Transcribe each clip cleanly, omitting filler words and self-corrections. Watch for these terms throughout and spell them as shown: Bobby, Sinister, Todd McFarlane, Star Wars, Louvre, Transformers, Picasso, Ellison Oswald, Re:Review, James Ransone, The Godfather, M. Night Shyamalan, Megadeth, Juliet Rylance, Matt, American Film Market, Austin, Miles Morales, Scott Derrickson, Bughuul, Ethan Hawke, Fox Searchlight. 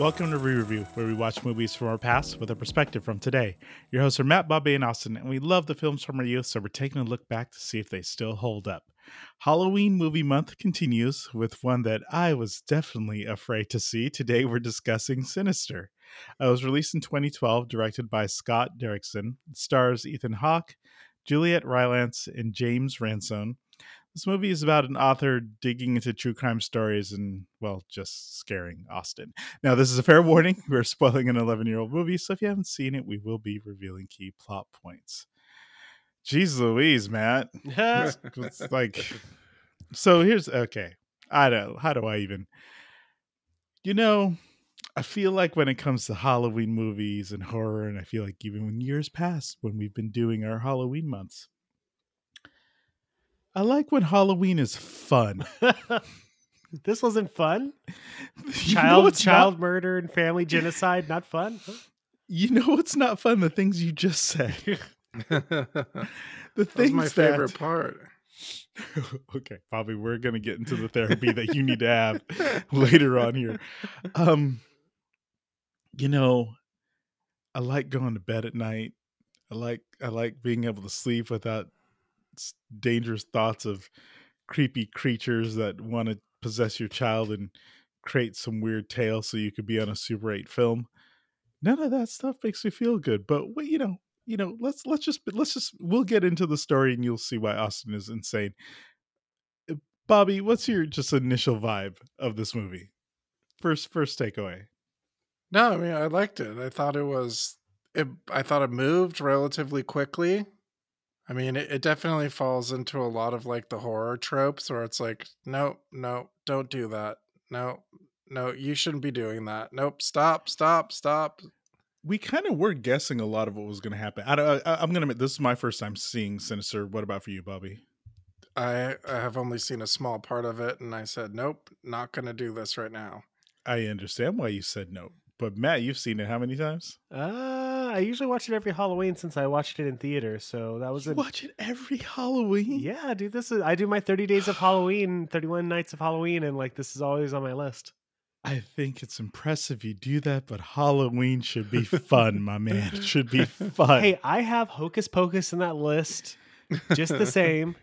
Welcome to Re:Review, where we watch movies from our past with a perspective from today. Your hosts are Matt, Bobby, and Austin, and we love the films from our youth, so we're taking a look back to see if they still hold up. Halloween movie month continues with one that I was definitely afraid to see. Today we're discussing Sinister. It was released in 2012, directed by Scott Derrickson. It stars Ethan Hawke, Juliet Rylance, and James Ransone. This movie is about an author digging into true crime stories and, well, just scaring Austin. Now, this is a fair warning. We're spoiling an 11-year-old movie, so if you haven't seen it, we will be revealing key plot points. Jeez Louise, Matt. It's like, so here's, okay. How do I even? You know, I feel like when it comes to Halloween movies and horror, and I feel like even when years pass, when we've been doing our Halloween months, I like when Halloween is fun. This wasn't fun? Child murder and family genocide, not fun? Huh? You know what's not fun? The things you just said. That's my favorite part. Okay, Bobby, we're going to get into the therapy that you need to have later on here. You know, I like going to bed at night. I like being able to sleep without dangerous thoughts of creepy creatures that want to possess your child and create some weird tale so you could be on a Super 8 film. None of that stuff makes me feel good, but you know, let's just we'll get into the story and you'll see why Austin is insane. Bobby, what's your just initial vibe of this movie? First takeaway. No, I mean, I liked it. I thought it moved relatively quickly. I mean, it definitely falls into a lot of like the horror tropes where it's like, no, don't do that. No, you shouldn't be doing that. Nope, stop. We kind of were guessing a lot of what was going to happen. I'm going to admit, this is my first time seeing Sinister. What about for you, Bobby? I have only seen a small part of it, and I said, nope, not going to do this right now. I understand why you said no. But Matt, you've seen it how many times? I usually watch it every Halloween since I watched it in theater. So that was watch it every Halloween? Yeah, dude. I do my 30 days of Halloween, 31 nights of Halloween, and like this is always on my list. I think it's impressive you do that, but Halloween should be fun, my man. It should be fun. Hey, I have Hocus Pocus in that list just the same.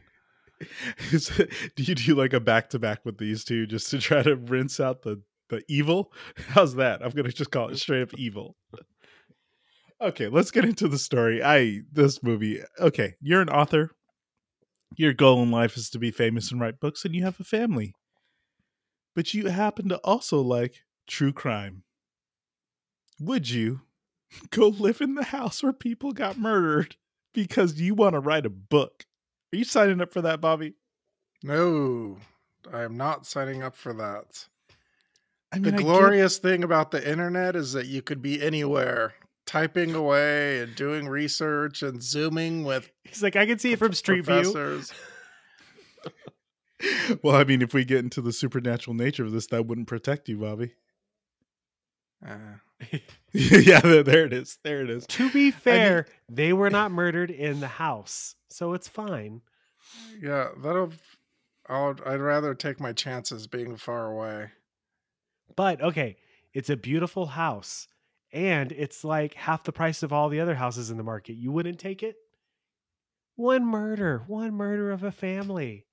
Do you do like a back-to-back with these two just to try to rinse out the evil? How's that? I'm gonna just call it straight up evil. Okay, let's get into the story. This movie. Okay, you're an author. Your goal in life is to be famous and write books, and you have a family. But you happen to also like true crime. Would you go live in the house where people got murdered because you want to write a book? Are you signing up for that, Bobby? No, I am not signing up for that. I mean, the glorious thing about the internet is that you could be anywhere, typing away and doing research and zooming with. He's like, I can see it from Street View. Well, I mean, if we get into the supernatural nature of this, that wouldn't protect you, Bobby. Yeah, there it is. To be fair, they were not murdered in the house, so it's fine. Yeah, I'd rather take my chances being far away. But, okay, it's a beautiful house, and it's like half the price of all the other houses in the market. You wouldn't take it? One murder of a family.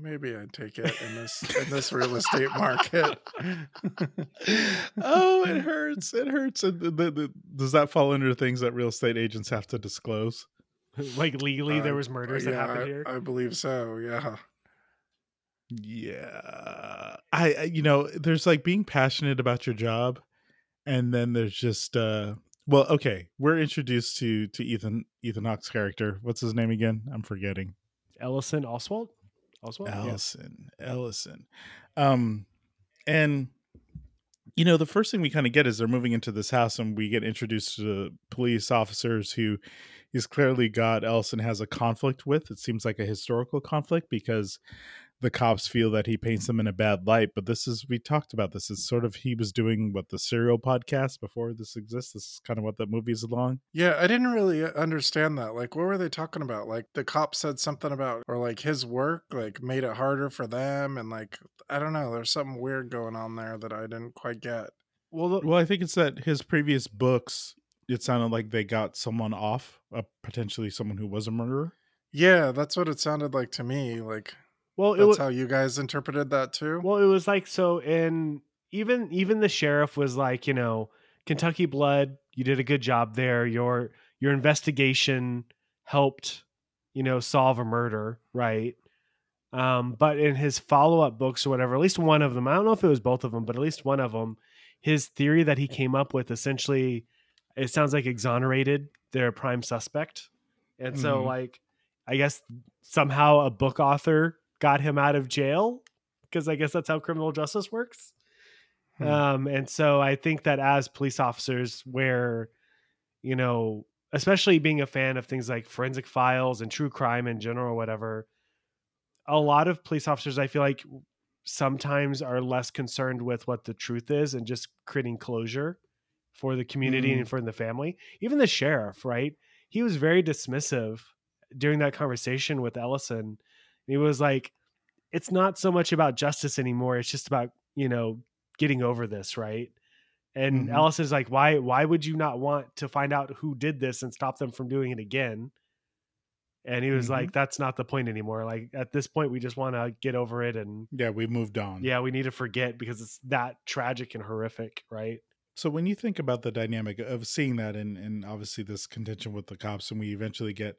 Maybe I'd take it in this real estate market. Oh, it hurts. It hurts. Does that fall under things that real estate agents have to disclose? Like legally, there was murders that happened here? I believe so, yeah. Yeah, you know, there's like being passionate about your job, and then there's just well, okay, we're introduced to Ethan Hawke's character. What's his name again? I'm forgetting. Ellison Oswald. Ellison. And you know, the first thing we kind of get is they're moving into this house, and we get introduced to the police officers who he's clearly got Ellison has a conflict with. It seems like a historical conflict because the cops feel that he paints them in a bad light, but this is, we talked about this, it's sort of, he was doing what the Serial podcast before this exists. This is kind of what that movie is along. Yeah, I didn't really understand that. Like, what were they talking about? Like, the cop said something about, or like his work, like made it harder for them. And like, I don't know, there's something weird going on there that I didn't quite get. Well, I think it's that his previous books, it sounded like they got someone off, potentially someone who was a murderer. Yeah, that's what it sounded like to me. Like, well, that's how you guys interpreted that too. Well, it was like, so in even the sheriff was like, you know, Kentucky Blood, you did a good job there. Your investigation helped, you know, solve a murder, right? But in his follow-up books or whatever, at least one of them, I don't know if it was both of them, but at least one of them, his theory that he came up with essentially, it sounds like, exonerated their prime suspect. And so like, I guess somehow a book author got him out of jail, because I guess that's how criminal justice works. And so I think that as police officers, where, you know, especially being a fan of things like forensic files and true crime in general, whatever, a lot of police officers, I feel like, sometimes are less concerned with what the truth is and just creating closure for the community and for the family. Even the sheriff, right? He was very dismissive during that conversation with Ellison. He was like, it's not so much about justice anymore. It's just about, you know, getting over this. Right. And Ellison's like, why would you not want to find out who did this and stop them from doing it again? And he was like, that's not the point anymore. Like, at this point, we just want to get over it. And yeah, we moved on. Yeah. We need to forget, because it's that tragic and horrific. Right. So when you think about the dynamic of seeing that, and obviously this contention with the cops, and we eventually get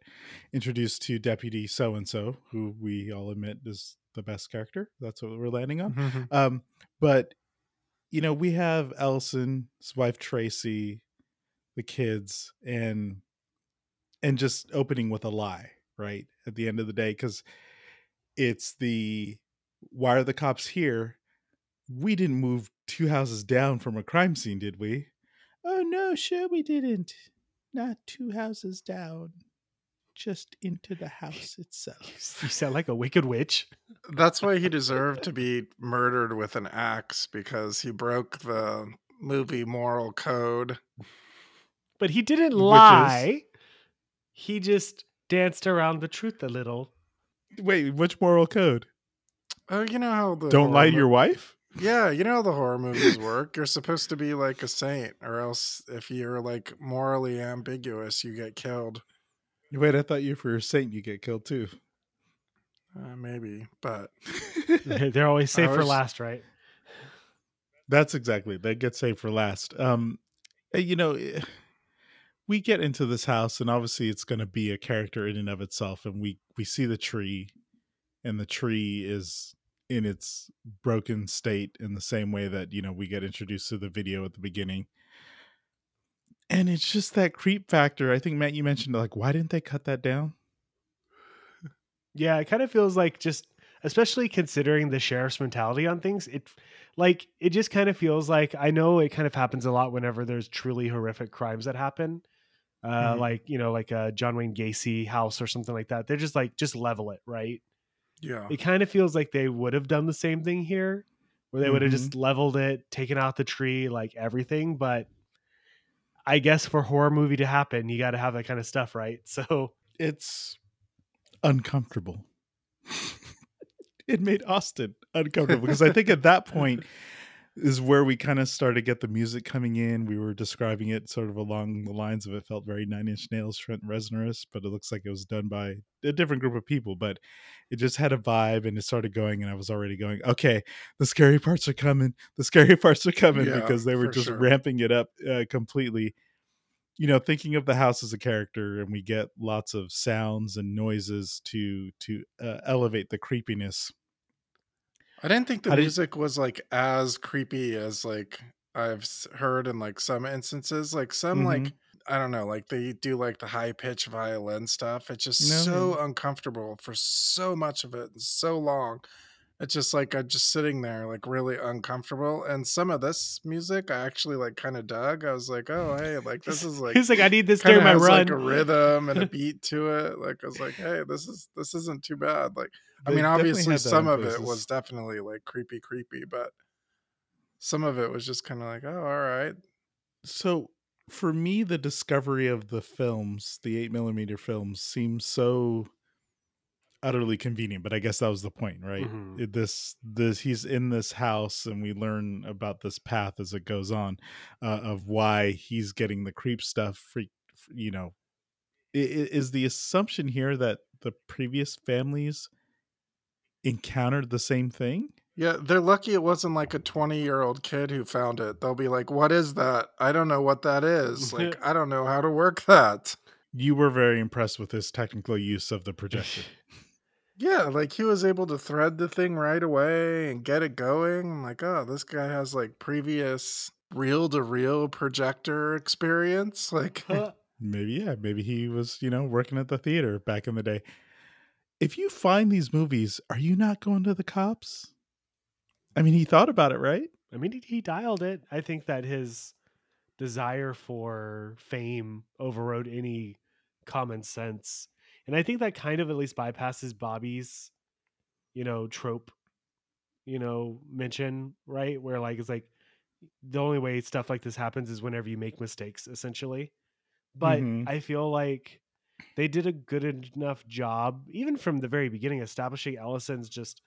introduced to Deputy So-and-so, who we all admit is the best character. That's what we're landing on. But, you know, we have Ellison, his wife, Tracy, the kids, and just opening with a lie, right? At the end of the day, because it's the, why are the cops here? We didn't move two houses down from a crime scene, did we? Oh, no, sure we didn't. Not two houses down, just into the house itself. You sound like a wicked witch. That's why he deserved to be murdered with an axe, because he broke the movie moral code. But he didn't lie. Witches. He just danced around the truth a little. Wait, which moral code? Oh, you know how the... Don't lie to your wife? Yeah, you know how the horror movies work. You're supposed to be like a saint, or else if you're like morally ambiguous, you get killed. Wait, I thought you for a saint, you get killed too. Maybe, but they're always saved for last, right? That's exactly. They get saved for last. You know, we get into this house, and obviously it's going to be a character in and of itself. And we see the tree, and the tree is in its broken state, in the same way that, you know, we get introduced to the video at the beginning. And it's just that creep factor. I think, Matt, you mentioned, like, why didn't they cut that down? Yeah, it kind of feels like, just especially considering the sheriff's mentality on things, it just kind of feels like, I know it kind of happens a lot whenever there's truly horrific crimes that happen, like, you know, like a John Wayne Gacy house or something like that. They're just like, just level it, right? Yeah, it kind of feels like they would have done the same thing here, where they would have just leveled it, taken out the tree, like everything. But I guess for a horror movie to happen, you got to have that kind of stuff, right? So it's uncomfortable. It made Austin uncomfortable, because I think at that point is where we kind of started to get the music coming in. We were describing it sort of along the lines of, it felt very Nine Inch Nails, Trent Reznor-esque, but it looks like it was done by a different group of people, but it just had a vibe, and it started going, and I was already going, okay, the scary parts are coming. The scary parts are coming, yeah, because they were just ramping it up completely. You know, thinking of the house as a character, and we get lots of sounds and noises to elevate the creepiness. I didn't think the music was like as creepy as like I've heard in like some instances, like some like, I don't know, like they do like the high pitch violin stuff. It's just so uncomfortable for so much of it and so long. It's just like I'm just sitting there like really uncomfortable. And some of this music I actually like kind of dug. I was like, oh hey, like this is like he's like I need this during my run. Like a rhythm and a beat to it. Like I was like, hey, this isn't too bad. Like I mean, obviously some of it was definitely like creepy, but some of it was just kind of like, oh, all right. So for me, the discovery of the films, the 8mm films, seems so utterly convenient, but I guess that was the point, right? Mm-hmm. This he's in this house and we learn about this path as it goes on of why he's getting the creep stuff. Is the assumption here that the previous families encountered the same thing? Yeah, they're lucky it wasn't like a 20-year-old kid who found it. They'll be like, what is that? I don't know what that is. Like, I don't know how to work that. You were very impressed with his technical use of the projector. Yeah, like he was able to thread the thing right away and get it going. I'm like, oh, this guy has like previous reel-to-reel projector experience. Like, maybe he was, working at the theater back in the day. If you find these movies, are you not going to the cops? I mean, he thought about it, right? I mean, he dialed it. I think that his desire for fame overrode any common sense. And I think that kind of at least bypasses Bobby's, trope, mention, right? Where like, it's like the only way stuff like this happens is whenever you make mistakes, essentially. But I feel like they did a good enough job, even from the very beginning, establishing Ellison's just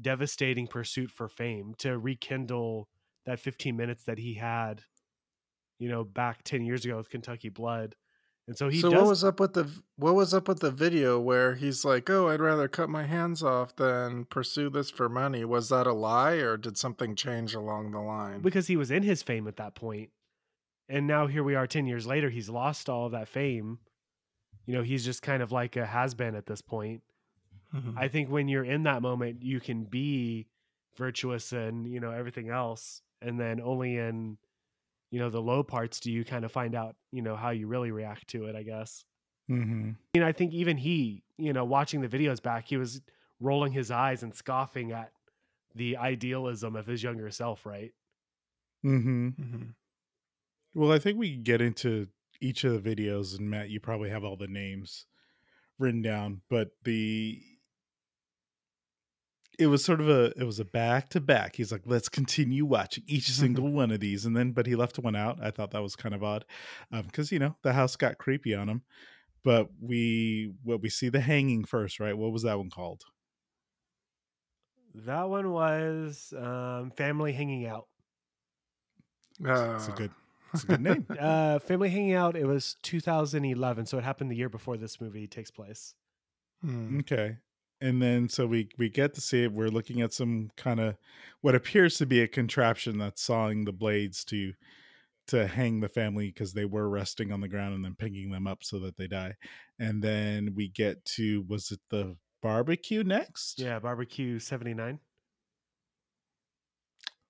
devastating pursuit for fame to rekindle that 15 minutes that he had, back 10 years ago with Kentucky Blood. And so what was up with the video where he's like, oh, I'd rather cut my hands off than pursue this for money. Was that a lie or did something change along the line? Because he was in his fame at that point. And now here we are 10 years later, he's lost all of that fame. He's just kind of like a has-been at this point. I think when you're in that moment, you can be virtuous and, everything else. And then only in, the low parts do you kind of find out, how you really react to it, I guess. I think even he, watching the videos back, he was rolling his eyes and scoffing at the idealism of his younger self, right? Well, I think we can get into each of the videos, and Matt, you probably have all the names written down, but it was a back to back. He's like, let's continue watching each single one of these. But he left one out. I thought that was kind of odd. Cause the house got creepy on him, but we see the hanging first, right? What was that one called? That one was, Family Hanging Out. It's a good name. Family Hanging Out. It was 2011. So it happened the year before this movie takes place. Okay. And then, so we get to see it. We're looking at some kind of what appears to be a contraption that's sawing the blades to hang the family because they were resting on the ground and then picking them up so that they die. And then we get to, was it the barbecue next? Yeah, barbecue 79.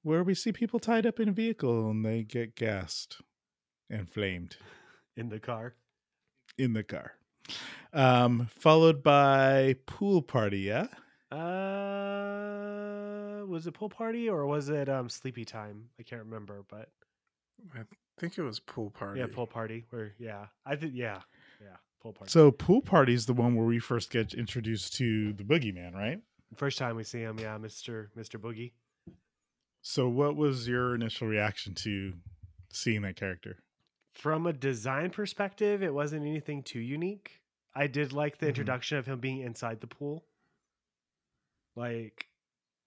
Where we see people tied up in a vehicle and they get gassed and flamed. In the car. Followed by pool party, yeah? Was it pool party or was it sleepy time? I can't remember, but I think it was pool party. Yeah, pool party. Pool party. So pool party is the one where we first get introduced to the boogeyman, right? First time we see him, yeah, Mr. Boogie. So what was your initial reaction to seeing that character? From a design perspective, it wasn't anything too unique. I did like the introduction of him being inside the pool. Like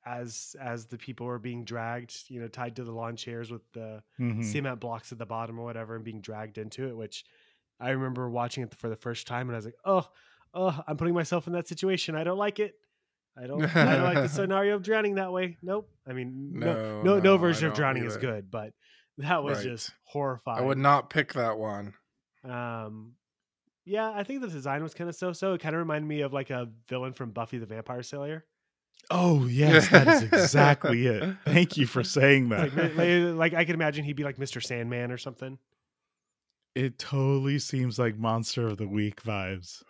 as the people were being dragged, tied to the lawn chairs with the cement blocks at the bottom or whatever and being dragged into it, which I remember watching it for the first time and I was like, oh, I'm putting myself in that situation. I don't like it. I don't like the scenario of drowning that way. Nope. I mean, no version of drowning is good, but that was just horrifying. I would not pick that one. Yeah, I think the design was kind of so-so. It kind of reminded me of like a villain from Buffy the Vampire Slayer. Oh, yes, that is exactly it. Thank you for saying that. Like I could imagine he'd be like Mr. Sandman or something. It totally seems like Monster of the Week vibes.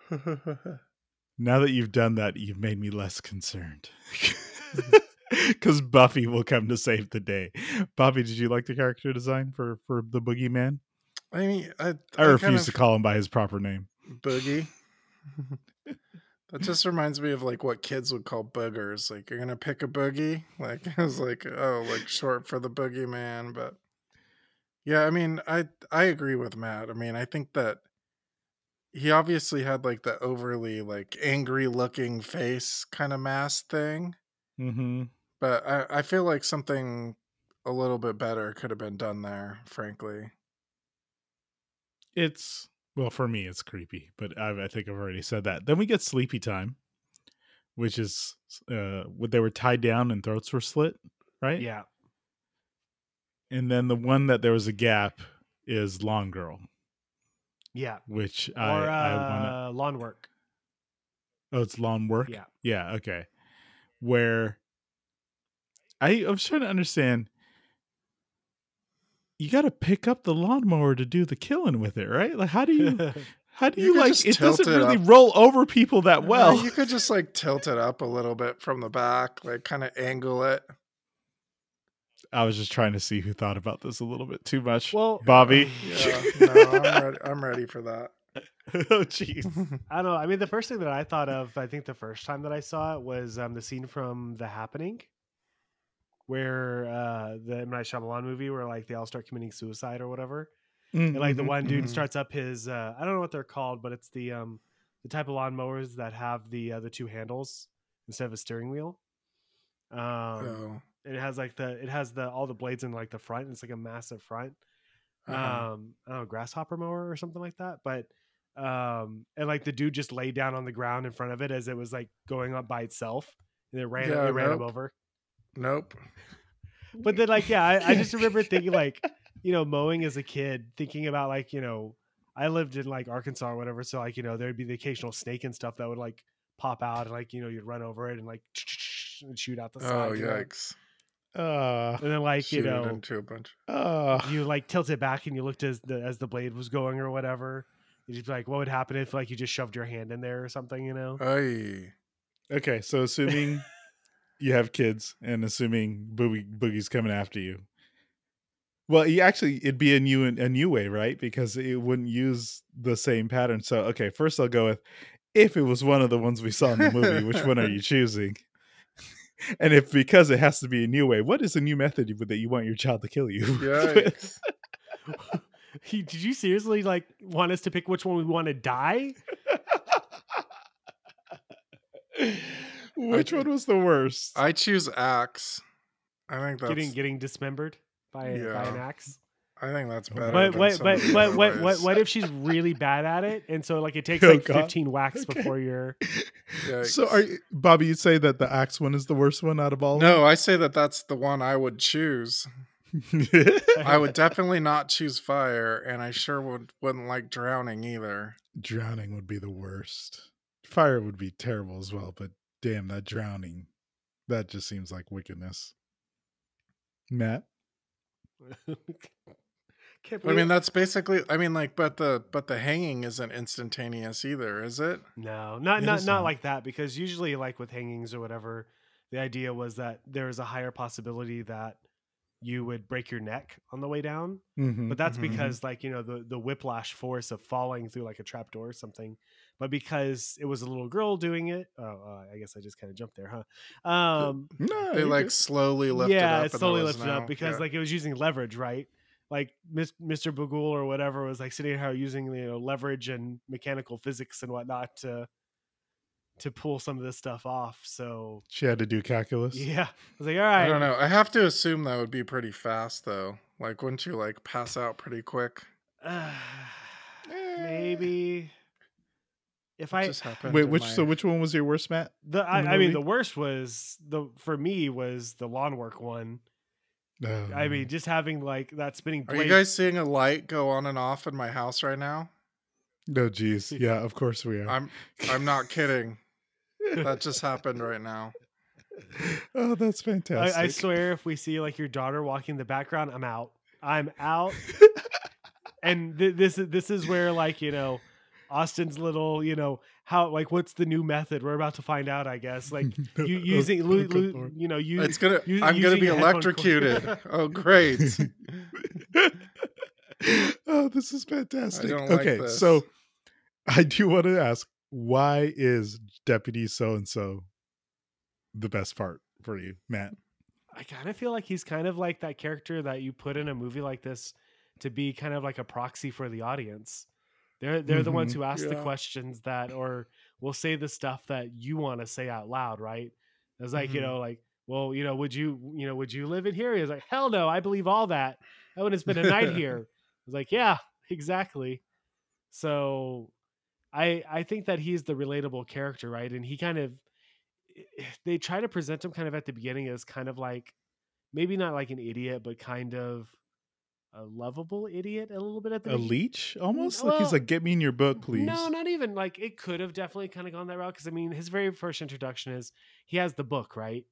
Now that you've done that, you've made me less concerned. Because Buffy will come to save the day. Bobby, did you like the character design for the Boogeyman? I mean, I refuse kind of to call him by his proper name. Boogie. That just reminds me of like what kids would call boogers. Like, you're gonna pick a boogie. Like, I was like, oh, like short for the Boogeyman. But yeah, I mean, I agree with Matt. I mean, I think that he obviously had like the overly like angry looking face kind of mask thing. Mm-hmm. But I feel like something a little bit better could have been done there, frankly. It's, well, for me, it's creepy, but I think I've already said that. Then we get sleepy time, which is when they were tied down and throats were slit, right? Yeah. And then the one that there was a gap is Lawn Girl. Yeah. Which I want to... Lawn Work. Oh, it's Lawn Work? Yeah. Yeah, okay. Where I'm trying to understand, you got to pick up the lawnmower to do the killing with it, right? Like, how do you like, it doesn't really roll over people that well. You could just like tilt it up a little bit from the back, like kind of angle it. I was just trying to see who thought about this a little bit too much. Well, Bobby. Yeah, no, I'm ready for that. Oh jeez. I don't know. I mean, the first thing that I thought of, I think the first time that I saw it was the scene from The Happening, where the M. Night Shyamalan movie, where like they all start committing suicide or whatever, and like the one dude starts up his I don't know what they're called, but it's the type of lawnmowers that have the two handles instead of a steering wheel. It has like it has all the blades in like the front, and it's like a massive front. I don't know, grasshopper mower or something like that. But and like the dude just laid down on the ground in front of it as it was like going up by itself, and it ran him over. Nope. But then like, yeah, I just remember thinking like, you know, mowing as a kid, thinking about like, you know, I lived in like Arkansas or whatever, so like, you know, there'd be the occasional snake and stuff that would like pop out, and like, you know, you'd run over it and like and shoot out the side. Oh yikes. And then like, you know, into a bunch. You like tilt it back and you looked as the blade was going or whatever. You'd be like, what would happen if like you just shoved your hand in there or something, you know? Aye. Okay, so assuming you have kids and assuming Boogie's coming after you. Well, it'd be a new way, right? Because it wouldn't use the same pattern. So okay, first I'll go with, if it was one of the ones we saw in the movie, which one are you choosing? And if, because it has to be a new way, what is a new method that you want your child to kill you? Yikes. Did you seriously like want us to pick which one we want to die? Which one was the worst? I choose axe. I think that's getting dismembered by an axe. I think that's better. But what if she's really bad at it, and so like it takes 15 whacks before you're... Yikes. So Bobby, you'd say that the axe one is the worst one out of all? No, I say that that's the one I would choose. I would definitely not choose fire, and I sure wouldn't like drowning either. Drowning would be the worst. Fire would be terrible as well, but damn, that drowning, that just seems like wickedness. Matt? I mean, that's basically, I mean, like, but the hanging isn't instantaneous either, is it? No, not like that, because usually like with hangings or whatever, the idea was that there is a higher possibility that you would break your neck on the way down. Mm-hmm, but that's because like, you know, the whiplash force of falling through like a trap door or something. But because it was a little girl doing it, I guess I just kind of jumped there, huh? No, they like slowly lifted up. Yeah, it slowly lifted up because like it was using leverage, right? Like Mr. Bughuul or whatever was like sitting here using, you know, leverage and mechanical physics and whatnot to pull some of this stuff off. So she had to do calculus. Yeah. I was like, all right. I don't know. I have to assume that would be pretty fast though. Like, wouldn't you like pass out pretty quick? Maybe. If I wait, which one was your worst, Matt? The worst was for me was the lawn work one. I mean, just having like that spinning blade. Are you guys seeing a light go on and off in my house right now? No, geez. Yeah, of course we are. I'm not kidding. That just happened right now. Oh, that's fantastic. I swear, if we see like your daughter walking in the background, I'm out. I'm out. And this is where like, you know, Austin's little, you know, how, like, what's the new method? We're about to find out, I guess. Like, I'm going to be electrocuted. Oh, great. Oh, this is fantastic. Okay, so I do want to ask, why is Deputy So-and-so the best part for you, Matt? I kind of feel like he's kind of like that character that you put in a movie like this to be kind of like a proxy for the audience. They're the ones who ask the questions that, or will say the stuff that you want to say out loud, right? It's like, you know, like, well, you know, would you live in here? He's like, hell no, I believe all that. I wouldn't spend a night here. I was like, yeah, exactly. So I think that he's the relatable character, right? And he kind of, they try to present him kind of at the beginning as kind of like, maybe not like an idiot, but kind of a lovable idiot a little bit at the beginning. A leech almost? Well, like he's like, get me in your book, please. No, not even. Like, it could have definitely kind of gone that route. Because I mean, his very first introduction is he has the book, right?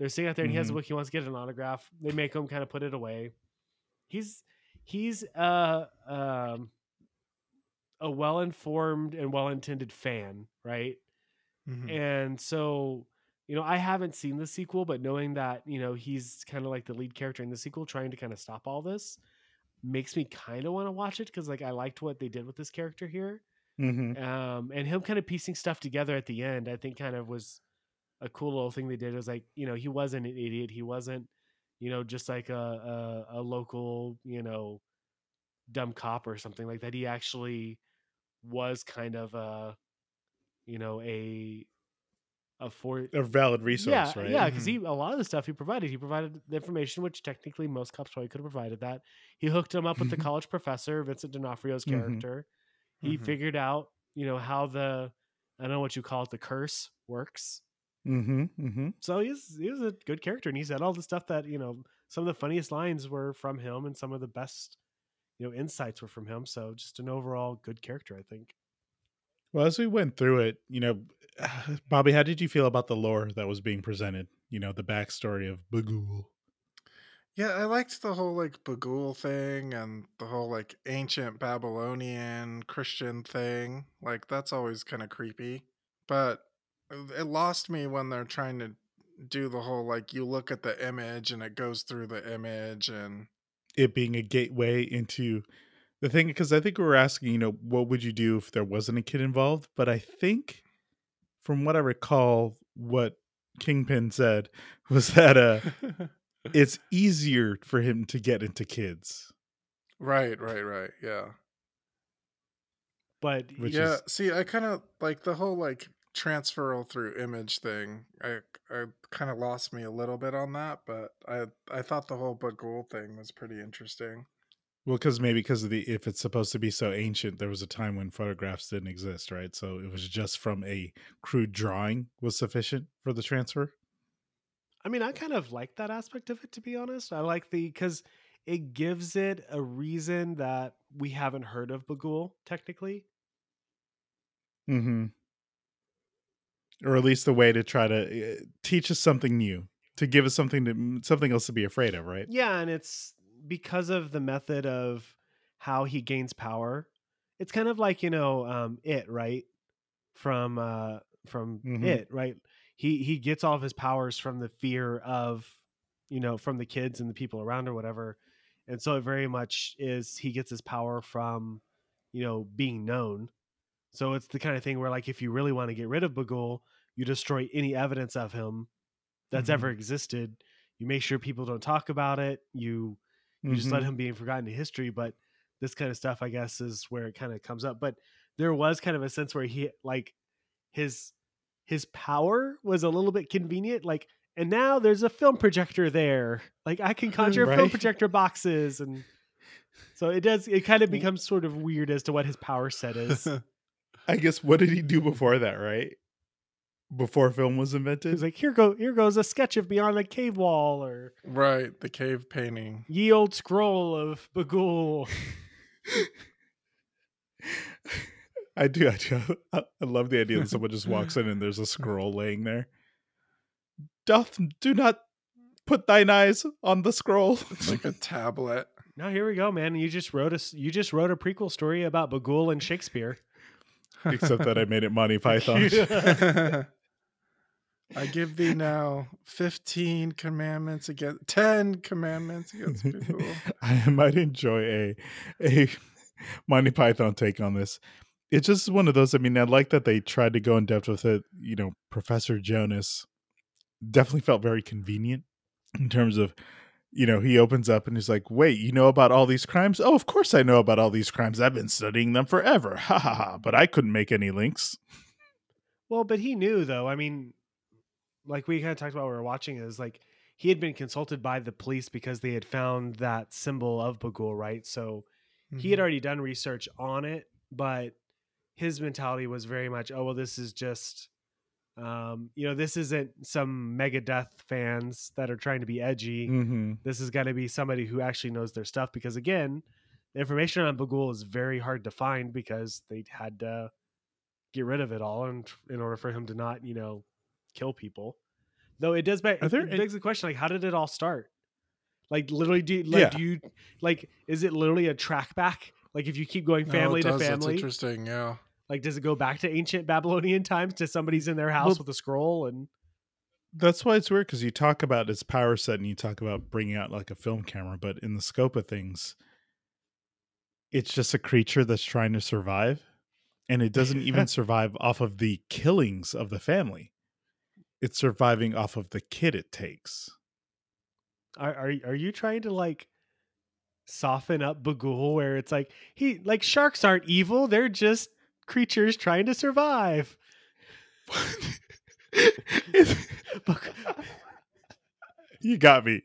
They're sitting out there and he has a book. He wants to get an autograph. They make him kind of put it away. He's a well-informed and well-intended fan, right? And so, you know, I haven't seen the sequel, but knowing that, you know, he's kind of like the lead character in the sequel, trying to kind of stop all this, makes me kind of want to watch it. Cause like, I liked what they did with this character here. And him kind of piecing stuff together at the end, I think kind of was a cool little thing they did. It was like, you know, he wasn't an idiot. He wasn't, you know, just like a local, you know, dumb cop or something like that. He actually was kind of a, you know, a valid resource, right? Yeah, because a lot of the stuff he provided the information, which technically most cops probably could have provided that. He hooked him up with the college professor, Vincent D'Onofrio's character. He figured out, you know, how the, I don't know what you call it, the curse works. So he's a good character, and he said all the stuff that, you know, some of the funniest lines were from him, and some of the best, you know, insights were from him. So just an overall good character, I think. Well, as we went through it, you know, Bobby, how did you feel about the lore that was being presented? You know, the backstory of Bughuul. Yeah, I liked the whole like Bughuul thing and the whole like ancient Babylonian Christian thing. Like, that's always kind of creepy. But it lost me when they're trying to do the whole like, you look at the image and it goes through the image, and it being a gateway into the thing, because I think we were asking, you know, what would you do if there wasn't a kid involved? But I think, from what I recall, what Kingpin said was that it's easier for him to get into kids. Right. Yeah. But yeah, see, I kind of like the whole like transferal through image thing. I kind of lost me a little bit on that, but I thought the whole Bughuul thing was pretty interesting. Well, if it's supposed to be so ancient, there was a time when photographs didn't exist, right? So it was just from a crude drawing was sufficient for the transfer. I mean, I kind of like that aspect of it, to be honest. I like because it gives it a reason that we haven't heard of Bughuul, technically. Or at least a way to try to teach us something new, to give us something else to be afraid of, right? Yeah, and it's because of the method of how he gains power. It's kind of like, you know, it, right? From it, right? He gets all of his powers from the fear of, you know, from the kids and the people around or whatever. And so it very much is, he gets his power from, you know, being known. So it's the kind of thing where, like, if you really want to get rid of Bughuul, you destroy any evidence of him that's ever existed. You make sure people don't talk about it. You just let him be forgotten to history. But this kind of stuff, I guess, is where it kind of comes up. But there was kind of a sense where he, like, his power was a little bit convenient. Like, and now there's a film projector there. Like, I can conjure film projector boxes. And so it kind of becomes sort of weird as to what his power set is. I guess, what did he do before that, right? Before film was invented, he's like, here goes a sketch of beyond the cave wall, or right, the cave painting, ye old scroll of Bughuul. I do. I love the idea that someone just walks in and there's a scroll laying there. Do not put thine eyes on the scroll. It's like a tablet. No, here we go, man. You just wrote a prequel story about Bughuul and Shakespeare. Except that I made it Monty Python. I give thee now 15 commandments against 10 commandments against people. I might enjoy a Monty Python take on this. It's just one of those. I mean, I like that they tried to go in depth with it. You know, Professor Jonas definitely felt very convenient in terms of, you know, he opens up and he's like, wait, you know about all these crimes? Oh, of course I know about all these crimes. I've been studying them forever. Ha ha ha. But I couldn't make any links. Well, but he knew, though. I mean, like we kind of talked about when we were watching is like he had been consulted by the police because they had found that symbol of Bughuul, right? So he had already done research on it, but his mentality was very much, oh, well, this is just, you know, this isn't some Megadeth fans that are trying to be edgy. This is going to be somebody who actually knows their stuff because, again, the information on Bughuul is very hard to find because they had to get rid of it all and in order for him to not, you know, kill people. Though it does it begs the question, like, how did it all start? Like, literally, do you, like, is it literally a track back? Like, if you keep going family to family. It's interesting, yeah. Like, does it go back to ancient Babylonian times to somebody's in their house with a scroll? And that's why it's weird, because you talk about its power set and you talk about bringing out, like, a film camera. But in the scope of things, it's just a creature that's trying to survive. And it doesn't even survive off of the killings of the family. It's surviving off of the kid it takes. Are you trying to, like, soften up Bughuul where it's like sharks aren't evil, they're just creatures trying to survive? You got me.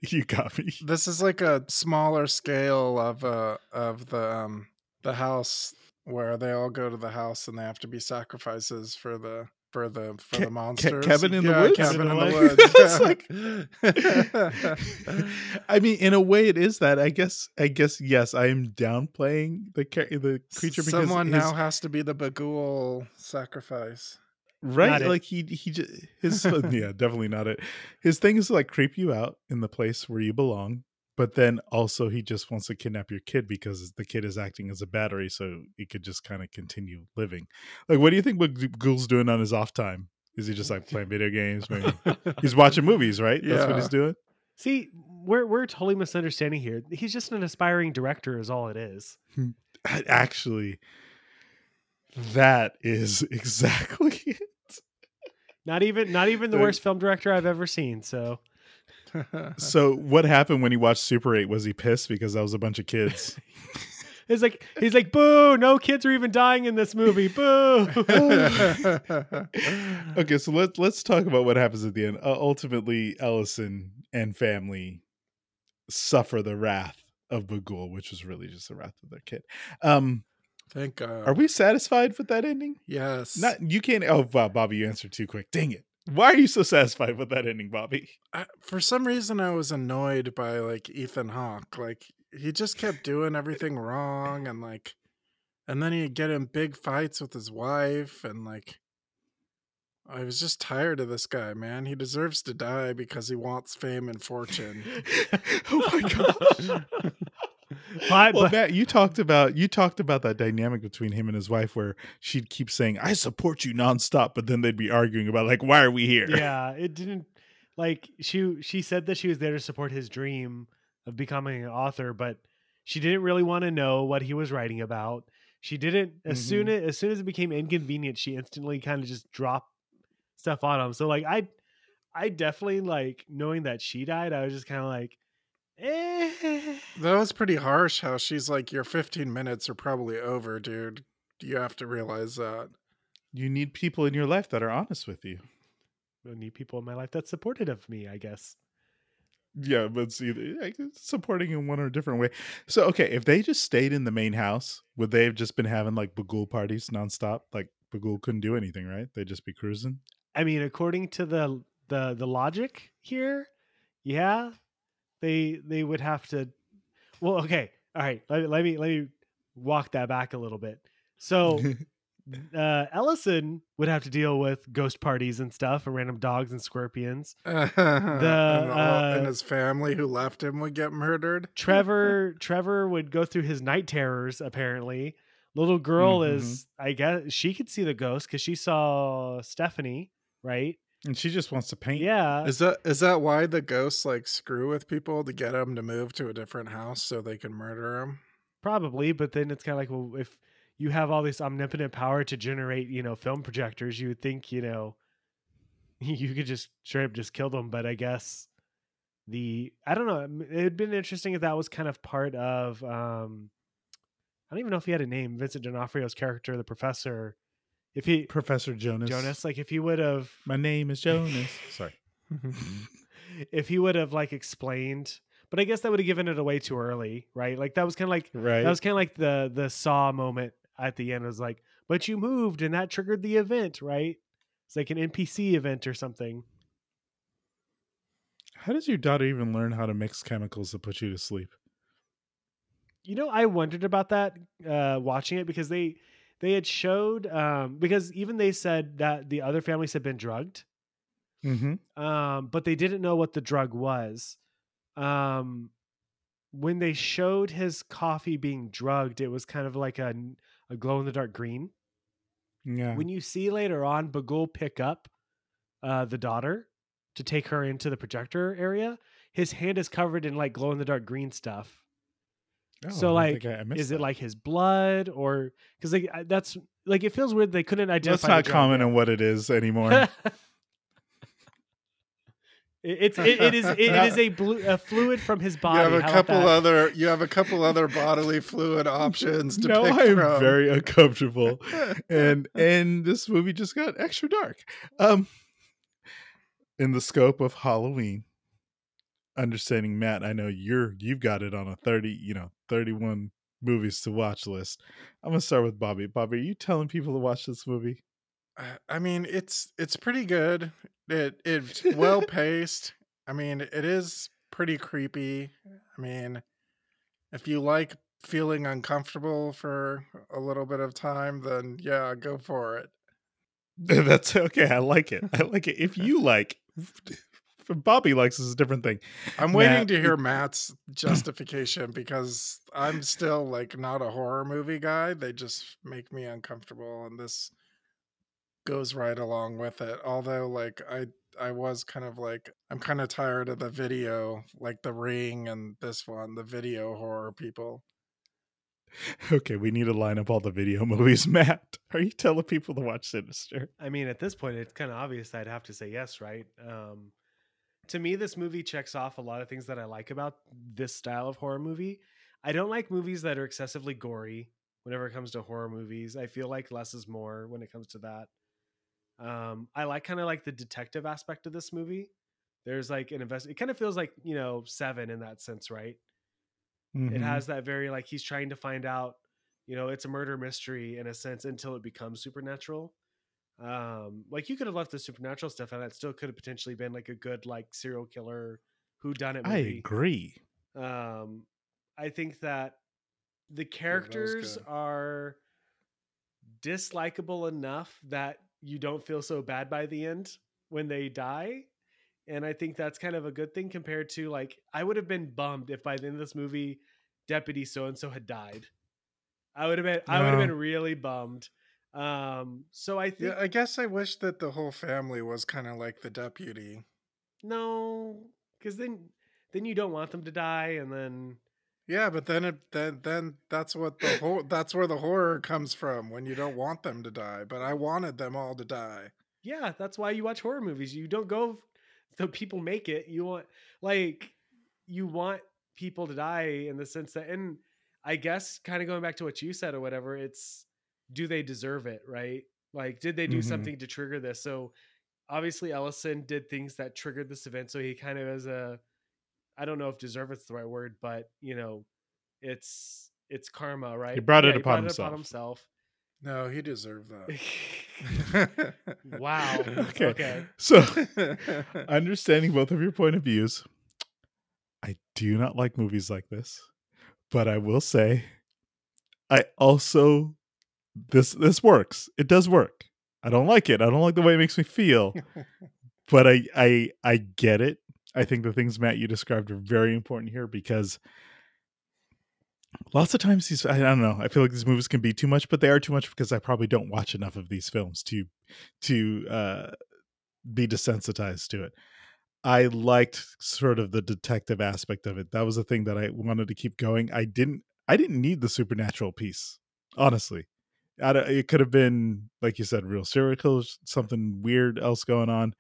This is like a smaller scale of the house where they all go to the house and they have to be sacrifices for the monsters. Cabin in the woods. It's like, I mean, in a way it is that. I guess yes, I am downplaying the creature because someone now has to be the Bughuul sacrifice. Right? Like he just, his yeah, definitely not it. His thing is to, like, creep you out in the place where you belong, but then also he just wants to kidnap your kid because the kid is acting as a battery, so it could just kind of continue living. Like, what do you think Bughuul's doing on his off time? Is he just, like, playing video games? Maybe he's watching movies, right? Yeah. That's what he's doing. See, we're totally misunderstanding here. He's just an aspiring director, is all it is. Actually, that is exactly it. Not even the worst film director I've ever seen. So. So what happened when he watched Super 8? Was he pissed because that was a bunch of kids? He's like, boo! No kids are even dying in this movie. Boo! Okay, so let's talk about what happens at the end. Ultimately, Ellison and family suffer the wrath of Bughuul, which was really just the wrath of their kid. Thank God. Are we satisfied with that ending? Yes. Not you can't. Oh, wow, Bobby, you answered too quick. Dang it! Why are you so satisfied with that ending, Bobby? For some reason, I was annoyed by, like, Ethan Hawke, like. He just kept doing everything wrong, and like, and then he'd get in big fights with his wife, and like, I was just tired of this guy, man. He deserves to die because he wants fame and fortune. Oh my gosh! Well, Matt, you talked about that dynamic between him and his wife, where she'd keep saying, "I support you nonstop," but then they'd be arguing about, like, "Why are we here?" Yeah, it didn't. Like she said that she was there to support his dream of becoming an author, but she didn't really want to know what he was writing about. She didn't as soon as it became inconvenient, she instantly kind of just dropped stuff on him. So like I definitely, like, knowing that she died, I was just kind of like, eh. That was pretty harsh how she's like, your 15 minutes are probably over, dude. You have to realize that. You need people in your life that are honest with you. I need people in my life that's supportive of me, I guess. Yeah, but see, supporting in one or a different way. So, okay, if they just stayed in the main house, would they have just been having, like, Bughuul parties nonstop? Like, Bughuul couldn't do anything, right? They'd just be cruising? I mean, according to the logic here, yeah, they would have to. Well, okay, all right. Let me walk that back a little bit. So, Ellison would have to deal with ghost parties and stuff, and random dogs and scorpions. And his family who left him would get murdered. Trevor would go through his night terrors, apparently. little girl is, I guess she could see the ghost because she saw Stephanie, right? And she just wants to paint. Yeah. Is that why the ghosts like screw with people to get them to move to a different house so they can murder them? Probably. But then it's kind of like, well, if you have all this omnipotent power to generate, you know, film projectors, you would think, you know, you could just straight up just kill them. But I guess I don't know. It'd been interesting if that was kind of part of, I don't even know if he had a name, Vincent D'Onofrio's character, the professor. If he Professor Jonas. Jonas, like if he would have My name is Jonas. Sorry. If he would have like explained, but I guess that would have given it away too early, right? Like that was kind of like that was kind of like the Saw moment at the end. It was like, but you moved and that triggered the event, right? It's like an NPC event or something. How does your daughter even learn how to mix chemicals to put you to sleep? You know, I wondered about that watching it because they had showed, because even they said that the other families had been drugged, but they didn't know what the drug was. When they showed his coffee being drugged, it was kind of like a glow in the dark green. Yeah. When you see later on Bughuul pick up the daughter to take her into the projector area, his hand is covered in like glow in the dark green stuff. Oh, so like, is it like his blood or because like that's like it feels weird they couldn't identify. That's not common on what it is anymore. It is a fluid from his body. You have a couple other bodily fluid options to pick from. No, I'm very uncomfortable, and this movie just got extra dark. In the scope of Halloween. Understanding, Matt, I know you've got it on a 31 movies to watch list. I'm gonna start with Bobby. Bobby, are you telling people to watch this movie? I mean, it's pretty good. It's well paced. I mean, it is pretty creepy. I mean, if you like feeling uncomfortable for a little bit of time, then yeah, go for it. That's okay. I like it. I like it. If you like. Bobby likes is a different thing. I'm waiting to hear Matt's justification because I'm still like not a horror movie guy. They just make me uncomfortable, and this goes right along with it. Although, like I was kind of like I'm kind of tired of the video, like The Ring and this one, the video horror people. Okay, we need to line up all the video movies. Matt, are you telling people to watch Sinister? I mean, at this point, it's kind of obvious. I'd have to say yes, right? To me, this movie checks off a lot of things that I like about this style of horror movie. I don't like movies that are excessively gory whenever it comes to horror movies. I feel like less is more when it comes to that. I like kind of like the detective aspect of this movie. There's like an invest. It kind of feels like, you know, Seven in that sense, right? Mm-hmm. It has that very like he's trying to find out, you know, it's a murder mystery in a sense until it becomes supernatural. Like you could have left the supernatural stuff and it still could have potentially been like a good like serial killer whodunit movie. I agree. I think that the characters are dislikable enough that you don't feel so bad by the end when they die. And I think that's kind of a good thing compared to like, I would have been bummed if by the end of this movie, Deputy so-and-so had died. I would have been really bummed. So I think, yeah, I guess I wish that the whole family was kind of like the deputy. No, because then you don't want them to die, and then yeah, but then that's what the whole that's where the horror comes from when you don't want them to die. But I wanted them all to die. Yeah, that's why you watch horror movies. You don't go so people make it. You want people to die in the sense that, and I guess kind of going back to what you said or whatever, it's. Do they deserve it? Right? Like, did they do something to trigger this? So obviously Ellison did things that triggered this event. So he kind of is I don't know if deserve is the right word, but you know, it's karma, right? He brought it upon himself. No, he deserved that. Wow. Okay. So understanding both of your point of views, I do not like movies like this, but I will say I also this works. It does work. I don't like it. I don't like the way it makes me feel, but I get it. I think the things, Matt, you described are very important here because Lots of times these, I don't know, I feel like these movies can be too much, but they are too much because I probably don't watch enough of these films to be desensitized to it. I liked sort of the detective aspect of it. That was the thing that I wanted to keep going. I didn't need the supernatural piece, honestly. It could have been, like you said, real serial killers, something weird else going on.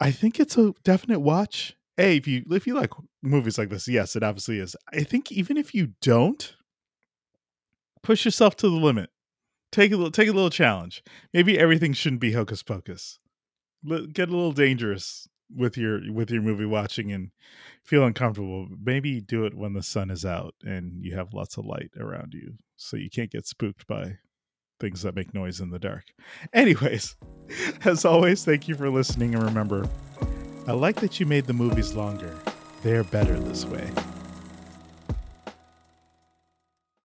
I think it's a definite watch. Hey, if you like movies like this, yes, it obviously is. I think even if you don't, push yourself to the limit. Take a little challenge. Maybe everything shouldn't be hocus pocus. Get a little dangerous with your movie watching and feel uncomfortable. Maybe do it when the sun is out and you have lots of light around you, so you can't get spooked by things that make noise in the dark. Anyways, as always, thank you for listening, and remember, I like that you made the movies longer. They're better this way.